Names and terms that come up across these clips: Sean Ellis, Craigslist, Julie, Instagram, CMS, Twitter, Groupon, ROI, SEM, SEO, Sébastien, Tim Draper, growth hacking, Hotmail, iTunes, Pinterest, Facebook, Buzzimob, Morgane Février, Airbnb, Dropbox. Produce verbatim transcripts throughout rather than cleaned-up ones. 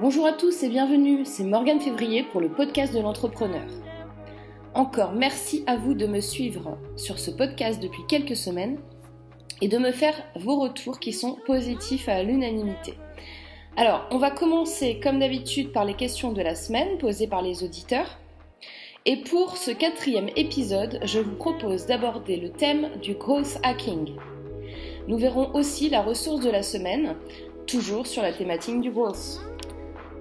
Bonjour à tous et bienvenue, c'est Morgane Février pour le podcast de l'entrepreneur. Encore merci à vous de me suivre sur ce podcast depuis quelques semaines et de me faire vos retours qui sont positifs à l'unanimité. Alors, on va commencer comme d'habitude par les questions de la semaine posées par les auditeurs. Et pour ce quatrième épisode, je vous propose d'aborder le thème du growth hacking. Nous verrons aussi la ressource de la semaine, toujours sur la thématique du growth.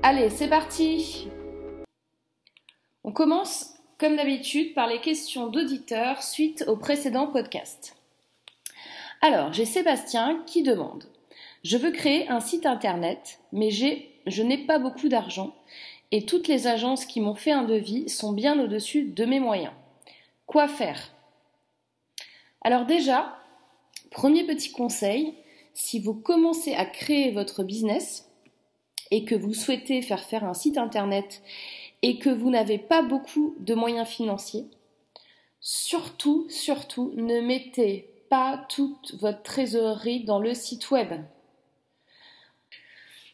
Allez, c'est parti! On commence, comme d'habitude, par les questions d'auditeurs suite au précédent podcast. Alors, j'ai Sébastien qui demande « Je veux créer un site internet, mais j'ai, je n'ai pas beaucoup d'argent et toutes les agences qui m'ont fait un devis sont bien au-dessus de mes moyens. Quoi faire ?» Alors déjà, premier petit conseil, si vous commencez à créer votre business et que vous souhaitez faire faire un site internet et que vous n'avez pas beaucoup de moyens financiers, surtout, surtout, ne mettez pas toute votre trésorerie dans le site web.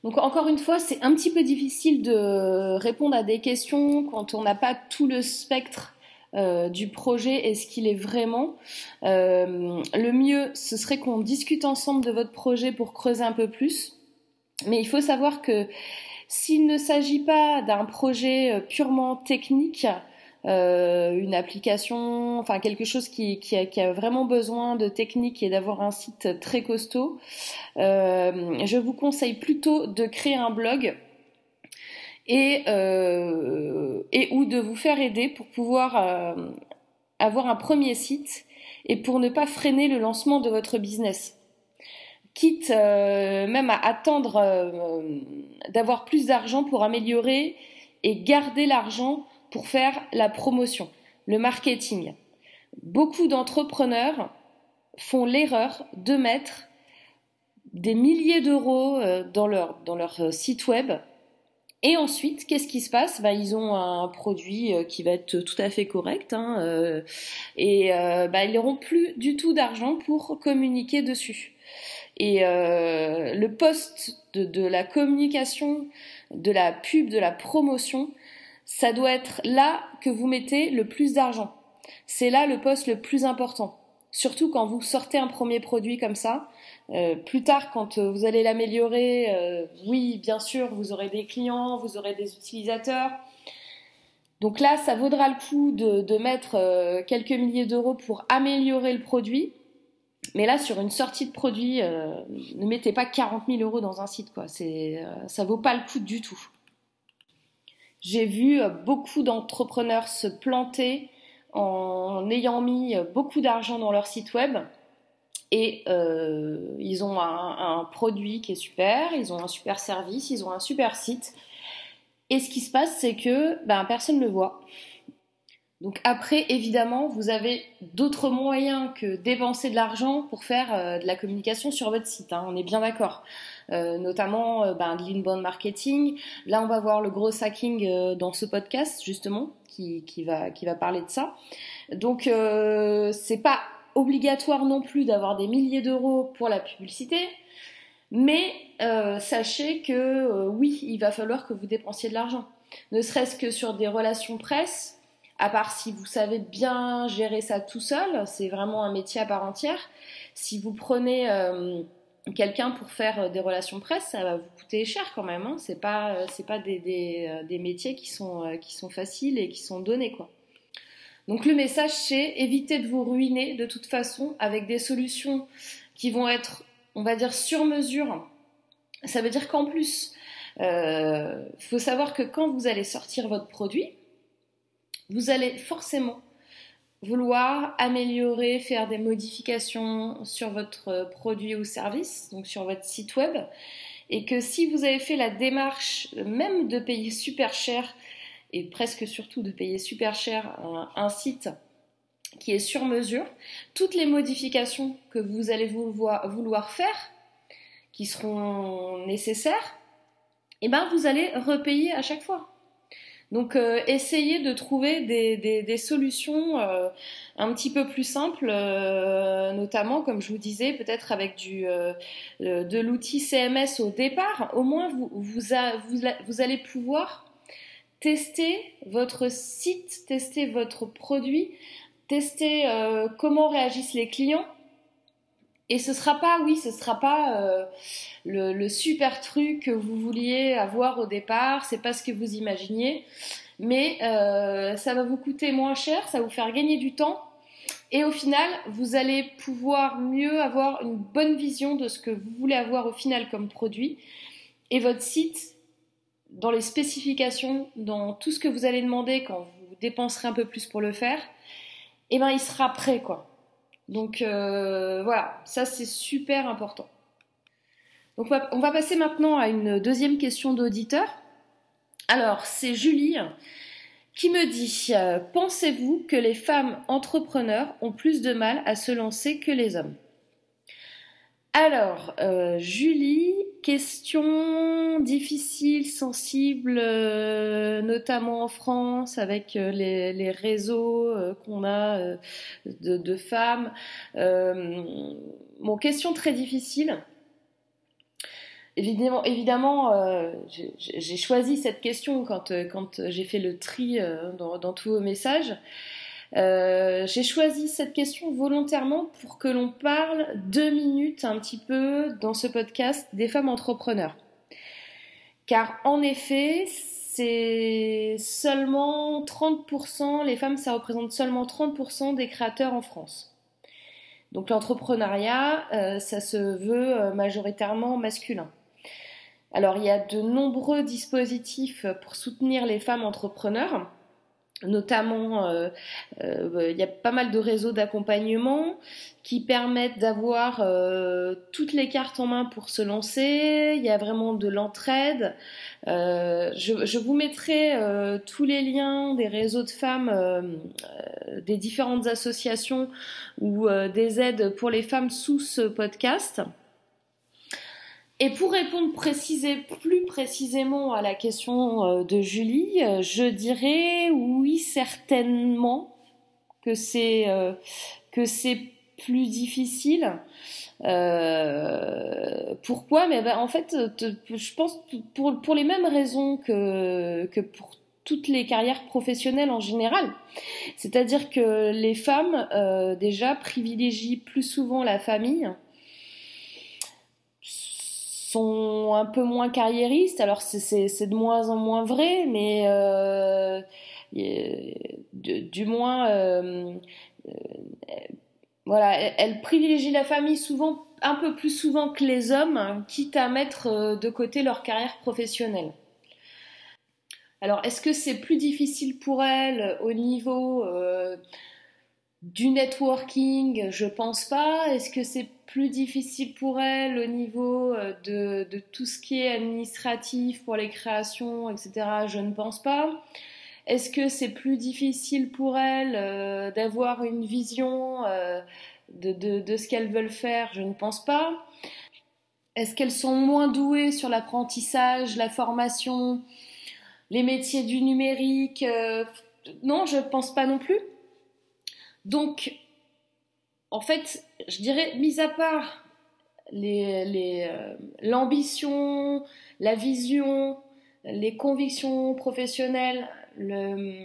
Donc encore une fois, c'est un petit peu difficile de répondre à des questions quand on n'a pas tout le spectre euh, du projet et ce qu'il est vraiment. Euh, le mieux, ce serait qu'on discute ensemble de votre projet pour creuser un peu plus. Mais il faut savoir que s'il ne s'agit pas d'un projet purement technique, euh, une application, enfin quelque chose qui, qui, a, qui a vraiment besoin de technique et d'avoir un site très costaud, euh, je vous conseille plutôt de créer un blog et, euh, et ou de vous faire aider pour pouvoir euh, avoir un premier site et pour ne pas freiner le lancement de votre business. Quitte euh, même à attendre euh, d'avoir plus d'argent pour améliorer et garder l'argent pour faire la promotion, le marketing. Beaucoup d'entrepreneurs font l'erreur de mettre des milliers d'euros dans leur, dans leur site web. Et ensuite, qu'est-ce qui se passe? Bah, ils ont un produit qui va être tout à fait correct hein, euh, et euh, bah, ils n'auront plus du tout d'argent pour communiquer dessus. Et euh, le poste de, de la communication, de la pub, de la promotion, ça doit être là que vous mettez le plus d'argent. C'est là le poste le plus important. Surtout quand vous sortez un premier produit comme ça. Euh, plus tard, quand vous allez l'améliorer, euh, oui, bien sûr, vous aurez des clients, vous aurez des utilisateurs. Donc là, ça vaudra le coup de, de mettre euh, quelques milliers d'euros pour améliorer le produit. Mais là, sur une sortie de produit, euh, ne mettez pas quarante mille euros dans un site, quoi. C'est, euh, ça vaut pas le coup du tout. J'ai vu euh, beaucoup d'entrepreneurs se planter en ayant mis euh, beaucoup d'argent dans leur site web. Et euh, ils ont un, un produit qui est super, ils ont un super service, ils ont un super site. Et ce qui se passe, c'est que ben, personne ne le voit. Donc après, évidemment, vous avez d'autres moyens que dépenser de l'argent pour faire euh, de la communication sur votre site, hein, on est bien d'accord. Euh, notamment euh, ben, de l'inbound marketing. Là, on va voir le gros hacking euh, dans ce podcast, justement, qui, qui, va, qui va parler de ça. Donc, euh, c'est pas obligatoire non plus d'avoir des milliers d'euros pour la publicité, mais euh, sachez que, euh, oui, il va falloir que vous dépensiez de l'argent. Ne serait-ce que sur des relations presse, à part si vous savez bien gérer ça tout seul, c'est vraiment un métier à part entière. Si vous prenez euh, quelqu'un pour faire des relations presse, ça va vous coûter cher quand même. Hein. C'est pas, c'est pas des, des, des métiers qui sont, qui sont faciles et qui sont donnés, quoi. Donc le message, c'est évitez de vous ruiner de toute façon avec des solutions qui vont être, on va dire, sur mesure. Ça veut dire qu'en plus, euh, faut savoir que quand vous allez sortir votre produit, vous allez forcément vouloir améliorer, faire des modifications sur votre produit ou service, donc sur votre site web. Et que si vous avez fait la démarche même de payer super cher, et presque surtout de payer super cher un, un site qui est sur mesure, toutes les modifications que vous allez vouloir, vouloir faire, qui seront nécessaires, eh ben vous allez repayer à chaque fois. Donc, euh, essayez de trouver des, des, des solutions euh, un petit peu plus simples, euh, notamment, comme je vous disais, peut-être avec du, euh, de l'outil C M S au départ. Au moins, vous, vous, a, vous, a, vous allez pouvoir tester votre site, tester votre produit, tester euh, comment réagissent les clients. Et ce sera pas, oui, ce sera pas euh, le, le super truc que vous vouliez avoir au départ, c'est pas ce que vous imaginiez, mais euh, ça va vous coûter moins cher, ça va vous faire gagner du temps, et au final, vous allez pouvoir mieux avoir une bonne vision de ce que vous voulez avoir au final comme produit, et votre site, dans les spécifications, dans tout ce que vous allez demander quand vous dépenserez un peu plus pour le faire, eh ben, il sera prêt, quoi. Donc euh, voilà, ça c'est super important. Donc on va passer maintenant à une deuxième question d'auditeur. Alors c'est Julie qui me dit euh, « Pensez-vous que les femmes entrepreneurs ont plus de mal à se lancer que les hommes ?» Alors euh, Julie, question difficile, sensible, euh, notamment en France avec euh, les, les réseaux euh, qu'on a euh, de, de femmes. Euh, bon, question très difficile. Évidemment, évidemment euh, j'ai, j'ai choisi cette question quand, euh, quand j'ai fait le tri euh, dans, dans tous vos messages. Euh, j'ai choisi cette question volontairement pour que l'on parle deux minutes un petit peu dans ce podcast des femmes entrepreneurs. Car en effet, c'est seulement trente pour cent, les femmes ça représente seulement trente pour cent des créateurs en France. Donc l'entrepreneuriat, euh, ça se veut majoritairement masculin. Alors il y a de nombreux dispositifs pour soutenir les femmes entrepreneurs. Notamment, euh, euh, il y a pas mal de réseaux d'accompagnement qui permettent d'avoir euh, toutes les cartes en main pour se lancer. Il y a vraiment de l'entraide. Euh, je, je vous mettrai euh, tous les liens des réseaux de femmes, euh, des différentes associations ou euh, des aides pour les femmes sous ce podcast. Et pour répondre préciser, plus précisément à la question de Julie, je dirais oui, certainement que c'est, euh, que c'est plus difficile. Euh, pourquoi ? Mais ben, en fait, te, je pense pour, pour les mêmes raisons que, que pour toutes les carrières professionnelles en général. C'est-à-dire que les femmes, euh, déjà, privilégient plus souvent la famille, sont un peu moins carriéristes, alors c'est, c'est, c'est de moins en moins vrai, mais euh, du, du moins, euh, euh, voilà, elles, elles privilégient la famille souvent, un peu plus souvent que les hommes, hein, quitte à mettre de côté leur carrière professionnelle. Alors, est-ce que c'est plus difficile pour elles au niveau euh, du networking? Je pense pas. Est-ce que c'est plus difficile pour elle au niveau de, de tout ce qui est administratif pour les créations, et cetera. Je ne pense pas. Est-ce que c'est plus difficile pour elle euh, d'avoir une vision euh, de, de, de ce qu'elles veulent faire? Je ne pense pas. Est-ce qu'elles sont moins douées sur l'apprentissage, la formation, les métiers du numérique? euh, Non, je ne pense pas non plus. Donc, en fait, je dirais, mis à part les, les, euh, l'ambition, la vision, les convictions professionnelles, le,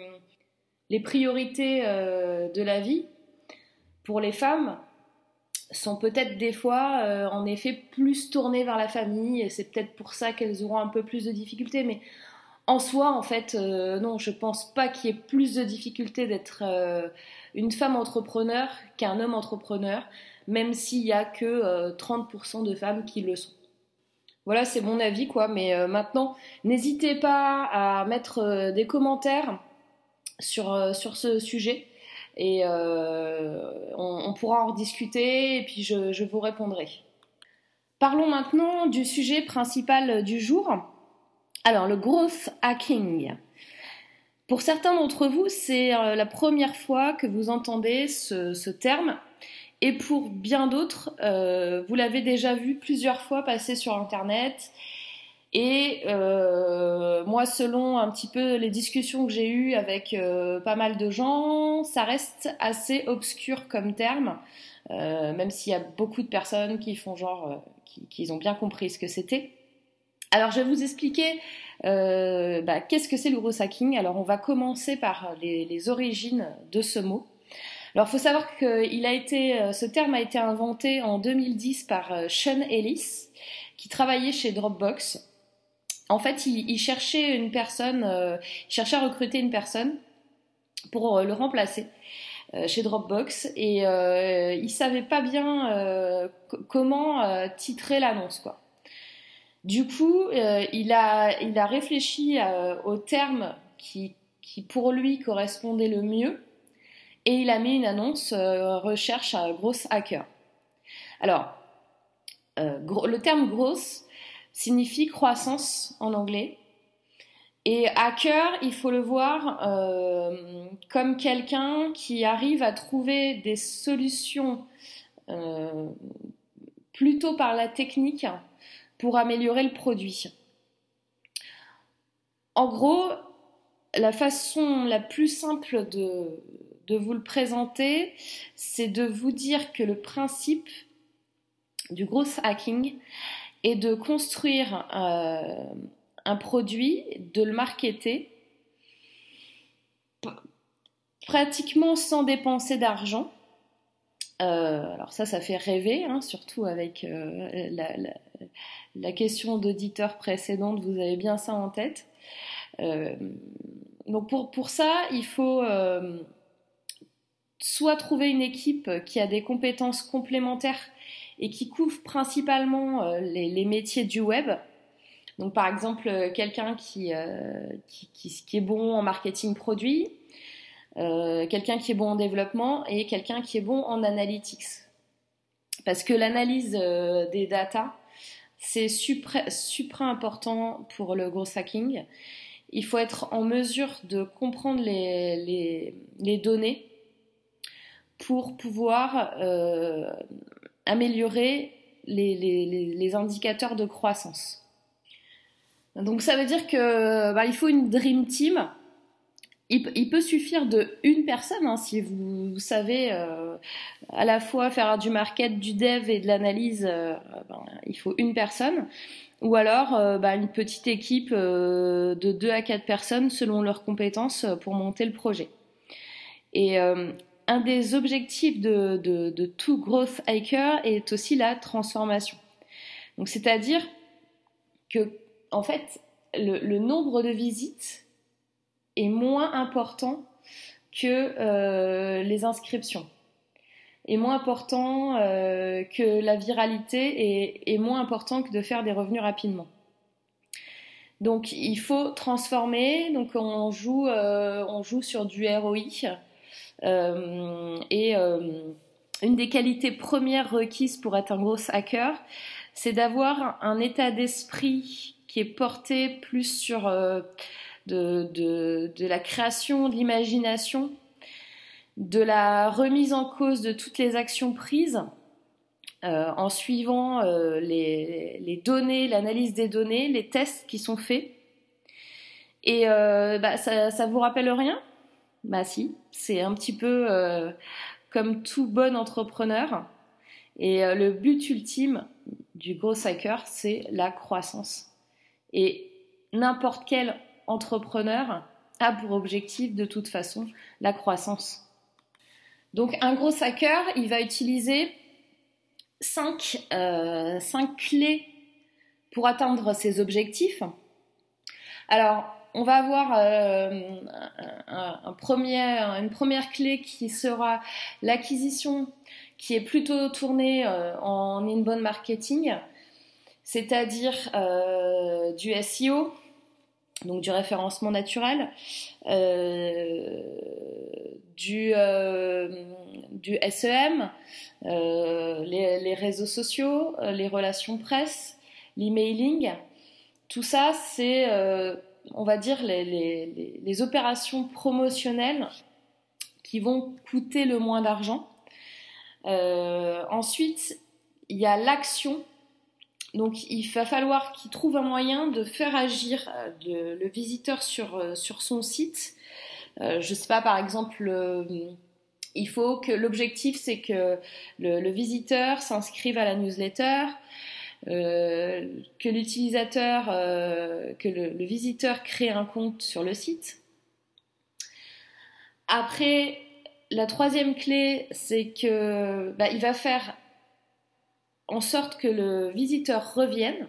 les priorités euh, de la vie, pour les femmes, sont peut-être des fois, euh, en effet, plus tournées vers la famille, et c'est peut-être pour ça qu'elles auront un peu plus de difficultés, mais en soi, en fait, euh, non, je pense pas qu'il y ait plus de difficultés d'être euh, une femme entrepreneur qu'un homme entrepreneur, même s'il y a que euh, trente pour cent de femmes qui le sont. Voilà, c'est mon avis, quoi. Mais euh, maintenant, n'hésitez pas à mettre euh, des commentaires sur, euh, sur ce sujet et euh, on, on pourra en rediscuter et puis je, je vous répondrai. Parlons maintenant du sujet principal du jour. Alors, le growth hacking. Pour certains d'entre vous, c'est la première fois que vous entendez ce, ce terme. Et pour bien d'autres, euh, vous l'avez déjà vu plusieurs fois passer sur Internet. Et euh, moi, selon un petit peu les discussions que j'ai eues avec euh, pas mal de gens, ça reste assez obscur comme terme, euh, même s'il y a beaucoup de personnes qui font genre, euh, qui, qui ont bien compris ce que c'était. Alors, je vais vous expliquer euh, bah, qu'est-ce que c'est le growth hacking. Alors, on va commencer par les, les origines de ce mot. Alors, il faut savoir que il a été, ce terme a été inventé en deux mille dix par Sean Ellis, qui travaillait chez Dropbox. En fait, il, il cherchait une personne, euh, il cherchait à recruter une personne pour euh, le remplacer euh, chez Dropbox, et euh, il savait pas bien euh, comment euh, titrer l'annonce, quoi. Du coup, euh, il a il a réfléchi à, au terme qui qui pour lui correspondait le mieux, et il a mis une annonce euh, recherche à growth hacker. Alors, euh, gro- le terme growth signifie croissance en anglais. Et hacker, il faut le voir euh, comme quelqu'un qui arrive à trouver des solutions euh, plutôt par la technique pour améliorer le produit. En gros, la façon la plus simple de, de vous le présenter, c'est de vous dire que le principe du growth hacking et de construire euh, un produit, de le marketer p- pratiquement sans dépenser d'argent. Euh, alors ça, ça fait rêver, hein, surtout avec euh, la, la, la question d'auditeur précédente, vous avez bien ça en tête. Euh, donc pour, pour ça, il faut euh, soit trouver une équipe qui a des compétences complémentaires et qui couvre principalement euh, les, les métiers du web. Donc par exemple, euh, quelqu'un qui, euh, qui, qui, qui est bon en marketing produit, euh, quelqu'un qui est bon en développement et quelqu'un qui est bon en analytics. Parce que l'analyse euh, des data, c'est supra, supra important pour le growth hacking. Il faut être en mesure de comprendre les, les, les données pour pouvoir... Euh, améliorer les, les, les indicateurs de croissance. Donc ça veut dire que bah, il faut une dream team. Il, il peut suffire de une personne, hein, si vous, vous savez euh, à la fois faire du market, du dev et de l'analyse, euh, bah, il faut une personne. Ou alors euh, bah, une petite équipe euh, de deux à quatre personnes selon leurs compétences pour monter le projet. Et euh, un des objectifs de, de, de tout growth hacker est aussi la transformation. Donc, c'est-à-dire que, en fait, le, le nombre de visites est moins important que euh, les inscriptions, est moins important euh, que la viralité et est moins important que de faire des revenus rapidement. Donc, il faut transformer. Donc, on joue, euh, on joue sur du R O I. Euh, et euh, une des qualités premières requises pour être un growth hacker, c'est d'avoir un état d'esprit qui est porté plus sur euh, de, de, de la création, de l'imagination, de la remise en cause de toutes les actions prises euh, en suivant euh, les, les données, l'analyse des données, les tests qui sont faits. Et euh, bah, ça, ça vous rappelle rien ? Bah si, c'est un petit peu euh, comme tout bon entrepreneur. Et euh, le but ultime du growth hacker, c'est la croissance. Et n'importe quel entrepreneur a pour objectif de toute façon la croissance. Donc un growth hacker, il va utiliser cinq, euh, cinq clés pour atteindre ses objectifs. Alors, on va avoir euh, un, un premier, une première clé qui sera l'acquisition, qui est plutôt tournée euh, en inbound marketing, c'est-à-dire euh, du S E O, donc du référencement naturel, euh, du, euh, du S E M, euh, les, les réseaux sociaux, les relations presse, l'emailing. Tout ça, c'est... Euh, on va dire les, les, les opérations promotionnelles qui vont coûter le moins d'argent. Euh, ensuite, il y a l'action Donc il va falloir qu'il trouve un moyen de faire agir le, le visiteur sur, sur son site. Euh, je ne sais pas, par exemple, euh, il faut que l'objectif c'est que le, le visiteur s'inscrive à la newsletter, euh, que l'utilisateur, euh, que le, le visiteur crée un compte sur le site. Après, la troisième clé, c'est que bah, il va faire en sorte que le visiteur revienne.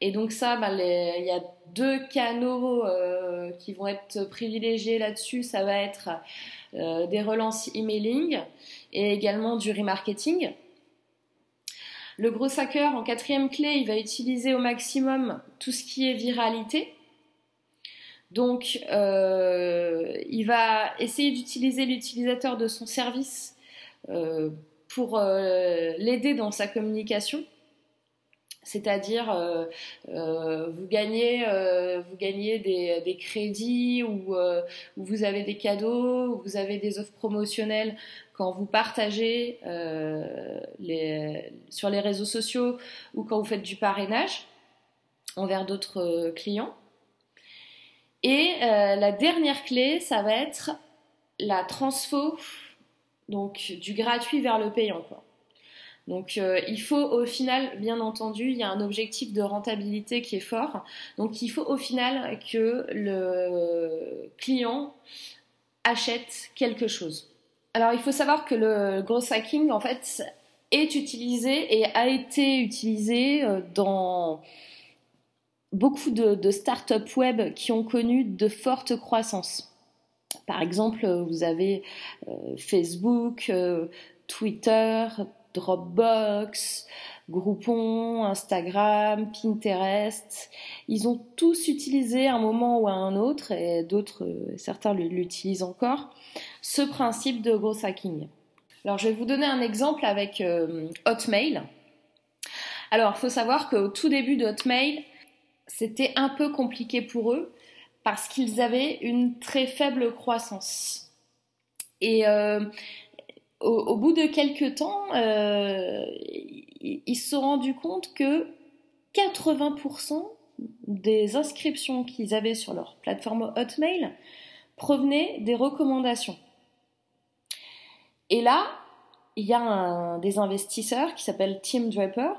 Et donc ça, bah, les, il y a deux canaux euh, qui vont être privilégiés là-dessus. Ça va être euh, des relances emailing et également du remarketing. Le gros hacker, en quatrième clé, il va utiliser au maximum tout ce qui est viralité. Donc, euh, il va essayer d'utiliser l'utilisateur de son service euh, pour euh, l'aider dans sa communication. C'est-à-dire, euh, euh, vous gagnez, euh, vous gagnez des, des crédits ou euh, vous avez des cadeaux, vous avez des offres promotionnelles quand vous partagez euh, les, sur les réseaux sociaux ou quand vous faites du parrainage envers d'autres clients. Et euh, la dernière clé, ça va être la transfo, donc du gratuit vers le payant, quoi. Donc euh, il faut au final, bien entendu, il y a un objectif de rentabilité qui est fort. Donc il faut au final que le client achète quelque chose. Alors il faut savoir que le growth hacking, en fait, est utilisé et a été utilisé dans beaucoup de, de startups web qui ont connu de fortes croissances. Par exemple, vous avez euh, Facebook, euh, Twitter, Dropbox, Groupon, Instagram, Pinterest. Ils ont tous utilisé à un moment ou à un autre, et d'autres, euh, certains l'utilisent encore, ce principe de growth hacking. Alors, je vais vous donner un exemple avec euh, Hotmail. Alors, il faut savoir qu'au tout début de Hotmail, c'était un peu compliqué pour eux parce qu'ils avaient une très faible croissance. Et euh, au, au bout de quelques temps, euh, ils se sont rendus compte que quatre-vingts pour cent des inscriptions qu'ils avaient sur leur plateforme Hotmail provenaient des recommandations. Et là, il y a un des investisseurs qui s'appelle Tim Draper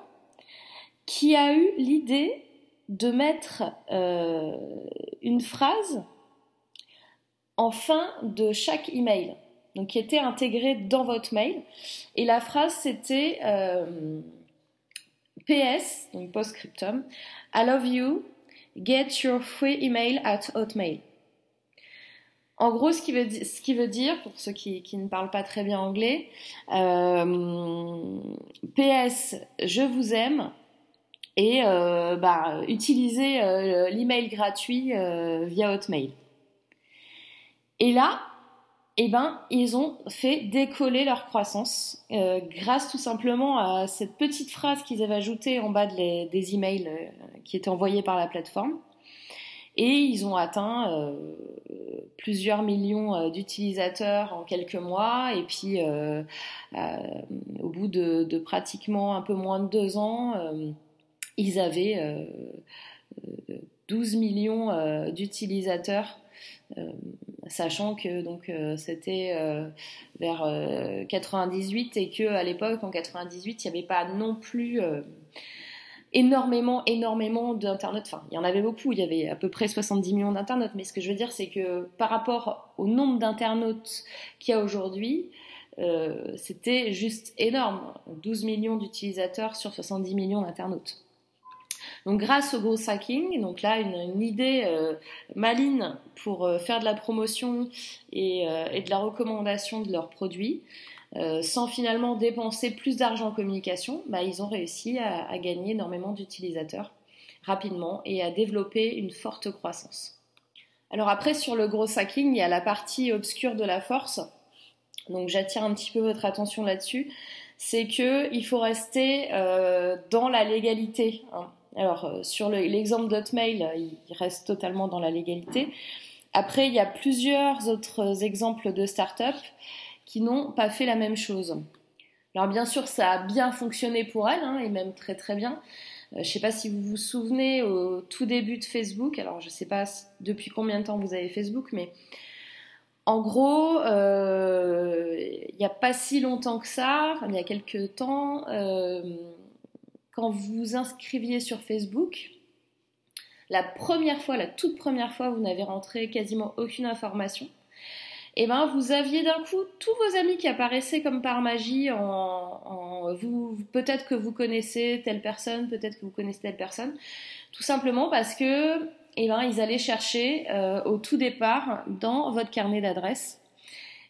qui a eu l'idée de mettre euh, une phrase en fin de chaque email, donc qui était intégrée dans votre mail. Et la phrase, c'était euh, P S, donc post-scriptum, I love you, get your free email at Hotmail. En gros, ce qui veut, ce qui veut dire, pour ceux qui, qui ne parlent pas très bien anglais, euh, P S, je vous aime, et euh, bah, utiliser euh, l'email gratuit euh, via Hotmail. Et là, eh ben, ils ont fait décoller leur croissance euh, grâce tout simplement à cette petite phrase qu'ils avaient ajoutée en bas de les, des emails euh, qui étaient envoyés par la plateforme. Et ils ont atteint euh, plusieurs millions euh, d'utilisateurs en quelques mois. Et puis, euh, euh, au bout de, de pratiquement un peu moins de deux ans, euh, ils avaient euh, douze millions euh, d'utilisateurs, euh, sachant que donc euh, c'était euh, vers euh, quatre-vingt-dix-huit et que à l'époque en quatre-vingt-dix-huit il n'y avait pas non plus euh, énormément énormément d'internautes. Enfin, il y en avait beaucoup, il y avait à peu près soixante-dix millions d'internautes. Mais ce que je veux dire, c'est que par rapport au nombre d'internautes qu'il y a aujourd'hui, euh, c'était juste énorme, douze millions d'utilisateurs sur soixante-dix millions d'internautes. Donc grâce au growth hacking, donc là une, une idée euh, maligne pour euh, faire de la promotion et, euh, et de la recommandation de leurs produits, euh, sans finalement dépenser plus d'argent en communication, bah, ils ont réussi à, à gagner énormément d'utilisateurs rapidement et à développer une forte croissance. Alors après, sur le growth hacking, il y a la partie obscure de la force, donc j'attire un petit peu votre attention là-dessus, c'est qu'il faut rester euh, dans la légalité, hein. Alors, sur le, l'exemple d'Hotmail, il reste totalement dans la légalité. Après, il y a plusieurs autres exemples de startups qui n'ont pas fait la même chose. Alors bien sûr, ça a bien fonctionné pour elle, hein, et même très très bien. Euh, je ne sais pas si vous vous souvenez, au tout début de Facebook, alors je ne sais pas depuis combien de temps vous avez Facebook, mais en gros, il euh, n'y a pas si longtemps que ça, il y a quelques temps, euh, quand vous vous inscriviez sur Facebook, la première fois, la toute première fois, vous n'avez rentré quasiment aucune information. Et eh ben vous aviez d'un coup tous vos amis qui apparaissaient comme par magie en, en vous peut-être que vous connaissez telle personne, peut-être que vous connaissez telle personne, tout simplement parce que eh ben ils allaient chercher euh, au tout départ dans votre carnet d'adresses.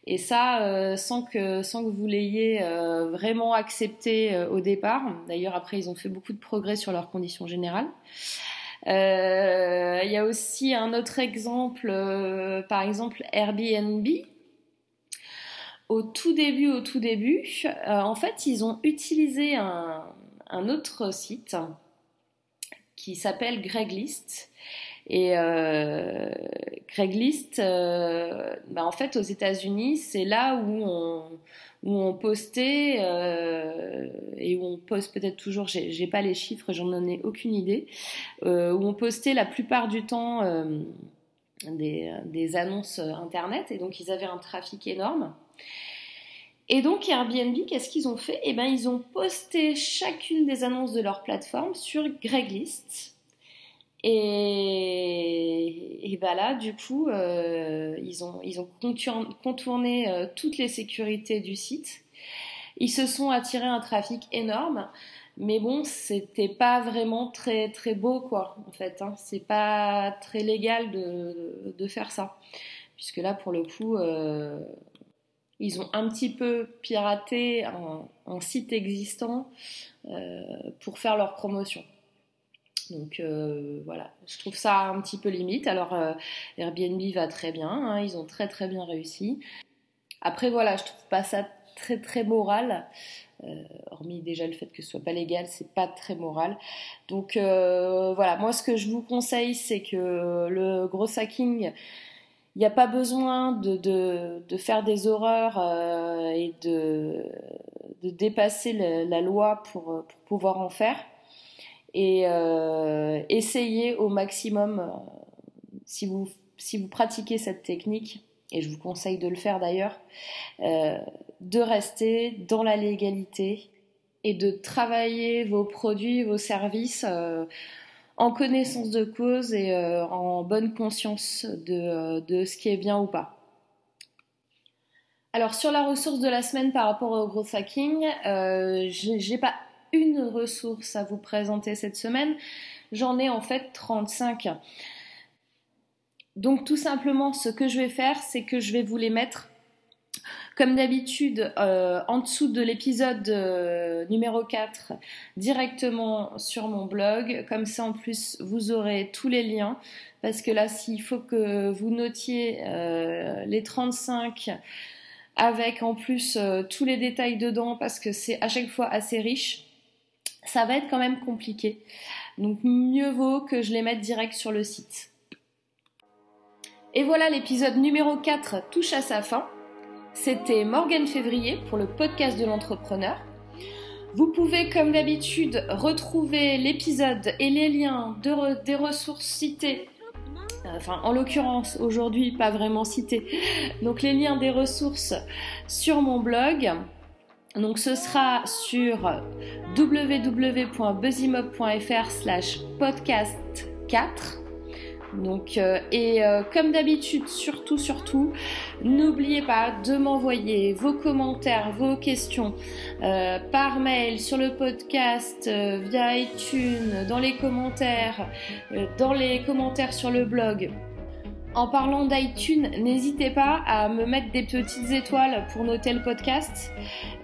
Et ça euh, sans que sans que vous l'ayez euh, vraiment accepté euh, au départ. D'ailleurs après ils ont fait beaucoup de progrès sur leurs conditions générales. Il euh, y a aussi un autre exemple, euh, par exemple Airbnb. Au tout début, au tout début, euh, en fait, ils ont utilisé un, un autre site qui s'appelle Craigslist. Et euh, Craigslist, euh, bah en fait, aux États-Unis, c'est là où on, où on postait euh, et où on poste peut-être toujours. J'ai, j'ai pas les chiffres, j'en ai aucune idée. Euh, où on postait la plupart du temps euh, des, des annonces internet, et donc ils avaient un trafic énorme. Et donc Airbnb, qu'est-ce qu'ils ont fait ? Eh ben, ils ont posté chacune des annonces de leur plateforme sur Craigslist. Et, et ben là, du coup, euh, ils ont, ils ont contourné euh, toutes les sécurités du site. Ils se sont attirés un trafic énorme, mais bon, c'était pas vraiment très très beau, quoi. En fait, hein. C'est pas très légal de de faire ça, puisque là, pour le coup, euh, ils ont un petit peu piraté un, un site existant euh, pour faire leur promotion. Donc euh, voilà, je trouve ça un petit peu limite. Alors euh, Airbnb va très bien, hein, ils ont très très bien réussi. Après voilà, je trouve pas ça très très moral, euh, hormis déjà le fait que ce soit pas légal, c'est pas très moral. Donc euh, voilà, moi ce que je vous conseille, c'est que le gros hacking, il n'y a pas besoin de, de, de faire des horreurs euh, et de, de dépasser le, la loi pour, pour pouvoir en faire. Et euh, essayez au maximum, euh, si vous, si vous pratiquez cette technique, et je vous conseille de le faire d'ailleurs, euh, de rester dans la légalité et de travailler vos produits, vos services euh, en connaissance de cause et euh, en bonne conscience de, de ce qui est bien ou pas. Alors sur la ressource de la semaine par rapport au growth hacking, euh, j'ai, j'ai pas une ressource à vous présenter cette semaine, j'en ai en fait trente-cinq. Donc tout simplement ce que je vais faire, c'est que je vais vous les mettre comme d'habitude euh, en dessous de l'épisode euh, numéro quatre directement sur mon blog, comme ça en plus vous aurez tous les liens, parce que là s'il faut que vous notiez euh, les trente-cinq avec en plus euh, tous les détails dedans, parce que c'est à chaque fois assez riche, ça va être quand même compliqué. Donc mieux vaut que je les mette direct sur le site. Et voilà, l'épisode numéro quatre touche à sa fin. C'était Morgane Février pour le podcast de l'entrepreneur. Vous pouvez comme d'habitude retrouver l'épisode et les liens de re- des ressources citées. Enfin, en l'occurrence, aujourd'hui, pas vraiment cité. Donc, les liens des ressources sur mon blog. Donc, ce sera sur double-vé double-vé double-vé point buzzimob point f r slash podcast quatre. Donc, euh, et euh, comme d'habitude, surtout, surtout, n'oubliez pas de m'envoyer vos commentaires, vos questions euh, par mail, sur le podcast, euh, via iTunes, dans les commentaires, euh, dans les commentaires sur le blog. En parlant d'iTunes, n'hésitez pas à me mettre des petites étoiles pour noter le podcast.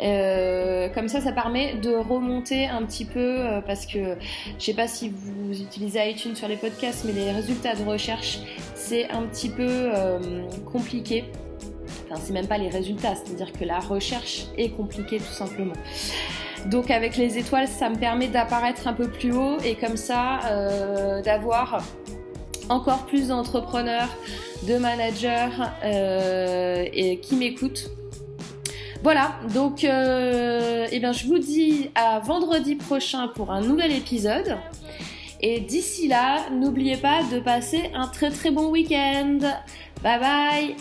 Euh, comme ça, ça permet de remonter un petit peu, euh, parce que je ne sais pas si vous utilisez iTunes sur les podcasts, mais les résultats de recherche, c'est un petit peu euh, compliqué. Enfin, c'est même pas les résultats, c'est-à-dire que la recherche est compliquée tout simplement. Donc avec les étoiles, ça me permet d'apparaître un peu plus haut et comme ça, euh, d'avoir encore plus d'entrepreneurs, de managers euh, et qui m'écoutent. Voilà, donc euh, eh bien, je vous dis à vendredi prochain pour un nouvel épisode. Et d'ici là, n'oubliez pas de passer un très très bon week-end. Bye bye.